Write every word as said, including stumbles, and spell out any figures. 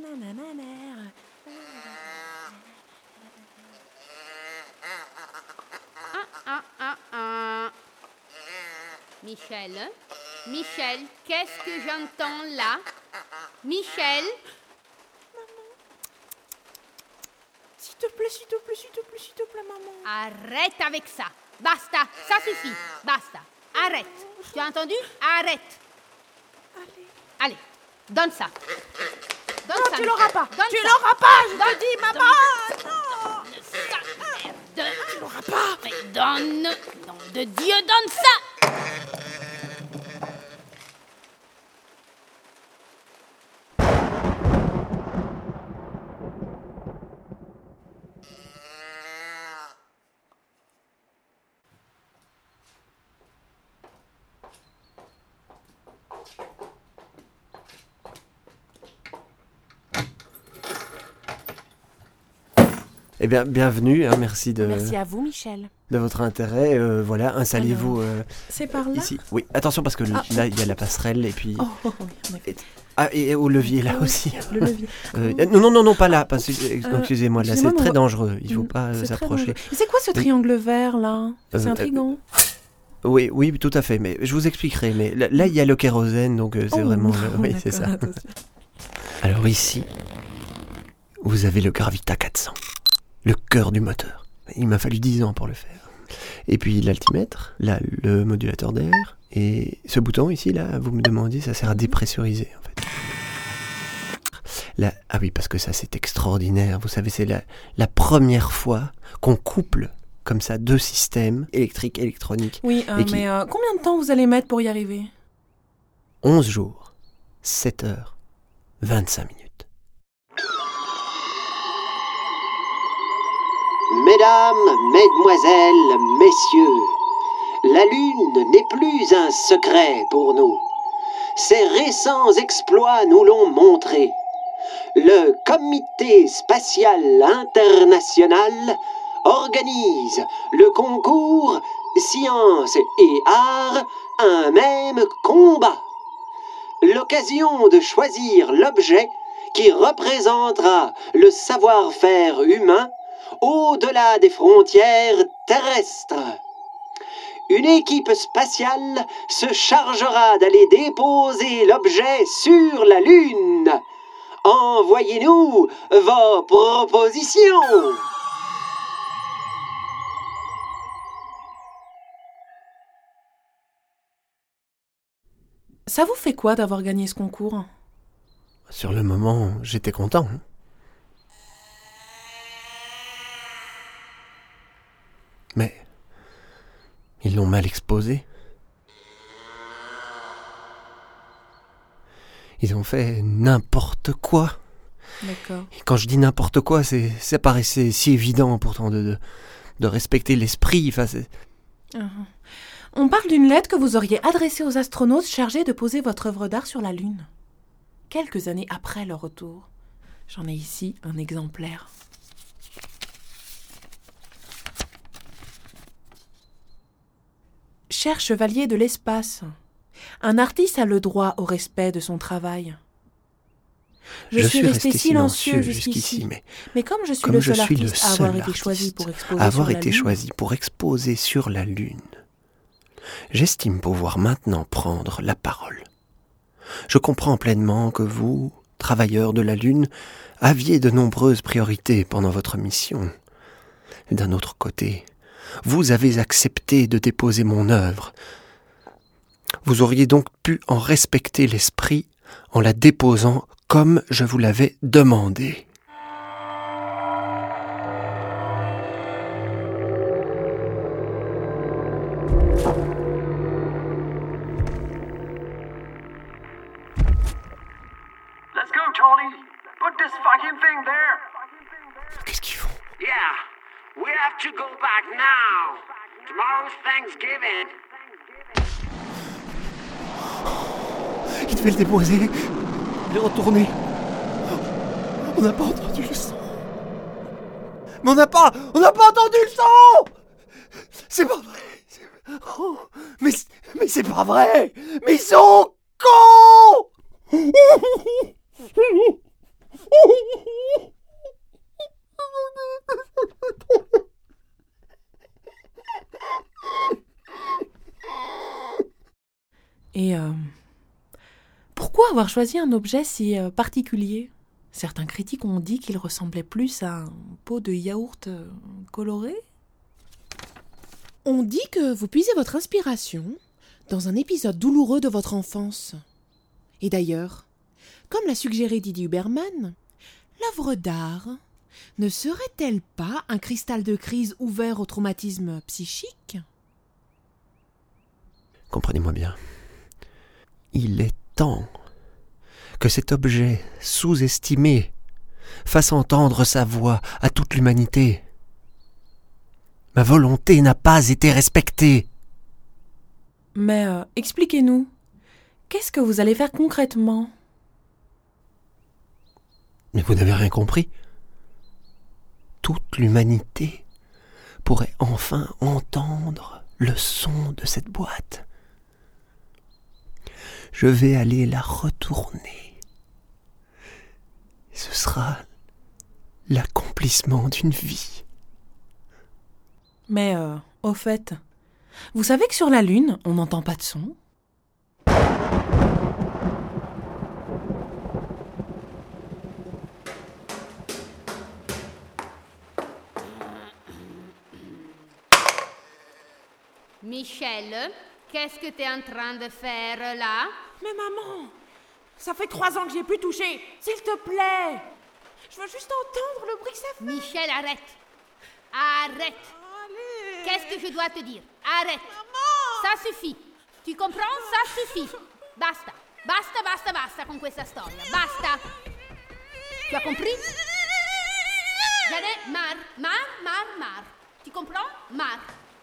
ma mère. Ah, ah, ah, ah. Michel, Michel, qu'est-ce que j'entends là? Michel? Maman. S'il te plaît, s'il te plaît, s'il te plaît, s'il te plaît, maman. Arrête avec ça. Basta, ça suffit. Basta. Arrête. Maman. Tu as entendu? Arrête. Allez. Allez, donne ça. Donne non, ça, tu l'auras pas. Donne tu ça. l'auras pas, je donne, te dis, maman. Donne, non. Donne ça, merde. Tu l'auras pas. Mais donne. Nom de Dieu, donne ça. Eh bien, bienvenue, hein, merci de... Merci à vous, Michel. De votre intérêt, euh, voilà, installez-vous euh, C'est par là ici. Oui, attention parce que ah. là, il y a la passerelle et puis... Oh, oh, oh oui, et, ah, et au levier, là oui, aussi. Le levier. euh, non, non, non, non, pas là, parce, euh, excusez-moi, là, c'est très dangereux, il ne faut pas c'est s'approcher. C'est quoi ce triangle oui. vert, là? C'est euh, intriguant. Euh, oui, oui, tout à fait, mais je vous expliquerai, mais là, il y a le kérosène, donc euh, c'est oh, vraiment... Oh, oui, c'est ça. Alors ici, vous avez le Gravita quatre cents. Le cœur du moteur. Il m'a fallu dix ans pour le faire. Et puis l'altimètre, là, le modulateur d'air, et ce bouton ici, là, vous me demandiez, ça sert à dépressuriser, en fait. Là, ah oui, parce que ça, c'est extraordinaire. Vous savez, c'est la, la première fois qu'on couple, comme ça, deux systèmes, électrique, électronique. Oui, euh, et qui... mais euh, combien de temps vous allez mettre pour y arriver? Onze jours, sept heures, vingt-cinq minutes. Mesdames, mesdemoiselles, messieurs, la Lune n'est plus un secret pour nous. Ses récents exploits nous l'ont montré. Le Comité spatial international organise le concours Sciences et Arts, un même combat. L'occasion de choisir l'objet qui représentera le savoir-faire humain au-delà des frontières terrestres. Une équipe spatiale se chargera d'aller déposer l'objet sur la Lune. Envoyez-nous vos propositions. Ça vous fait quoi d'avoir gagné ce concours? Sur le moment, j'étais content. Mais ils l'ont mal exposé. Ils ont fait n'importe quoi. D'accord. Et quand je dis n'importe quoi, c'est, ça paraissait si évident pourtant de, de, de respecter l'esprit. Enfin, c'est... Uh-huh. On parle d'une lettre que vous auriez adressée aux astronautes chargés de poser votre œuvre d'art sur la Lune. Quelques années après leur retour, j'en ai ici un exemplaire. Cher chevalier de l'espace, un artiste a le droit au respect de son travail. Je, je suis resté, resté silencieux jusqu'ici, jusqu'ici mais, mais comme je suis comme le seul, je suis artiste, le seul à avoir artiste été choisi pour exposer, avoir été choisi pour exposer sur la Lune, j'estime pouvoir maintenant prendre la parole. Je comprends pleinement que vous, travailleurs de la Lune, aviez de nombreuses priorités pendant votre mission. D'un autre côté... vous avez accepté de déposer mon œuvre. Vous auriez donc pu en respecter l'esprit en la déposant comme je vous l'avais demandé. Let's go, Charlie. Put this fucking thing there. Qu'est-ce qu'ils font? Yeah. We have to go back now. Tomorrow's Thanksgiving. Il devait le déposer. Il est retourné. On n'a pas entendu le son. Mais on n'a pas, on n'a pas entendu le son. C'est pas vrai. C'est... Oh, mais, mais c'est pas vrai. Mais ils sont cons. Et euh, pourquoi avoir choisi un objet si particulier ? Certains critiques ont dit qu'il ressemblait plus à un pot de yaourt coloré. On dit que vous puisez votre inspiration dans un épisode douloureux de votre enfance. Et d'ailleurs, comme l'a suggéré Didier Huberman, l'œuvre d'art ne serait-elle pas un cristal de crise ouvert au traumatisme psychique ? Comprenez-moi bien. Il est temps que cet objet sous-estimé fasse entendre sa voix à toute l'humanité. Ma volonté n'a pas été respectée. Mais euh, expliquez-nous, qu'est-ce que vous allez faire concrètement ? Mais vous n'avez rien compris. Toute l'humanité pourrait enfin entendre le son de cette boîte. Je vais aller la retourner. Ce sera l'accomplissement d'une vie. Mais, euh, au fait, vous savez que sur la Lune, on n'entend pas de son ? Michel ? Qu'est-ce que t'es en train de faire, là ? Mais maman, ça fait trois ans que j'ai pu toucher. S'il te plaît, je veux juste entendre le bruit que ça fait. Michel, arrête. Arrête. Allez. Qu'est-ce que je dois te dire ? Arrête. Maman ! Ça suffit. Tu comprends ? Ça suffit. Basta. Basta, basta, basta con questa storia. Basta. Tu as compris ? J'en ai marre, marre, marre, marre. Tu comprends ? Marre.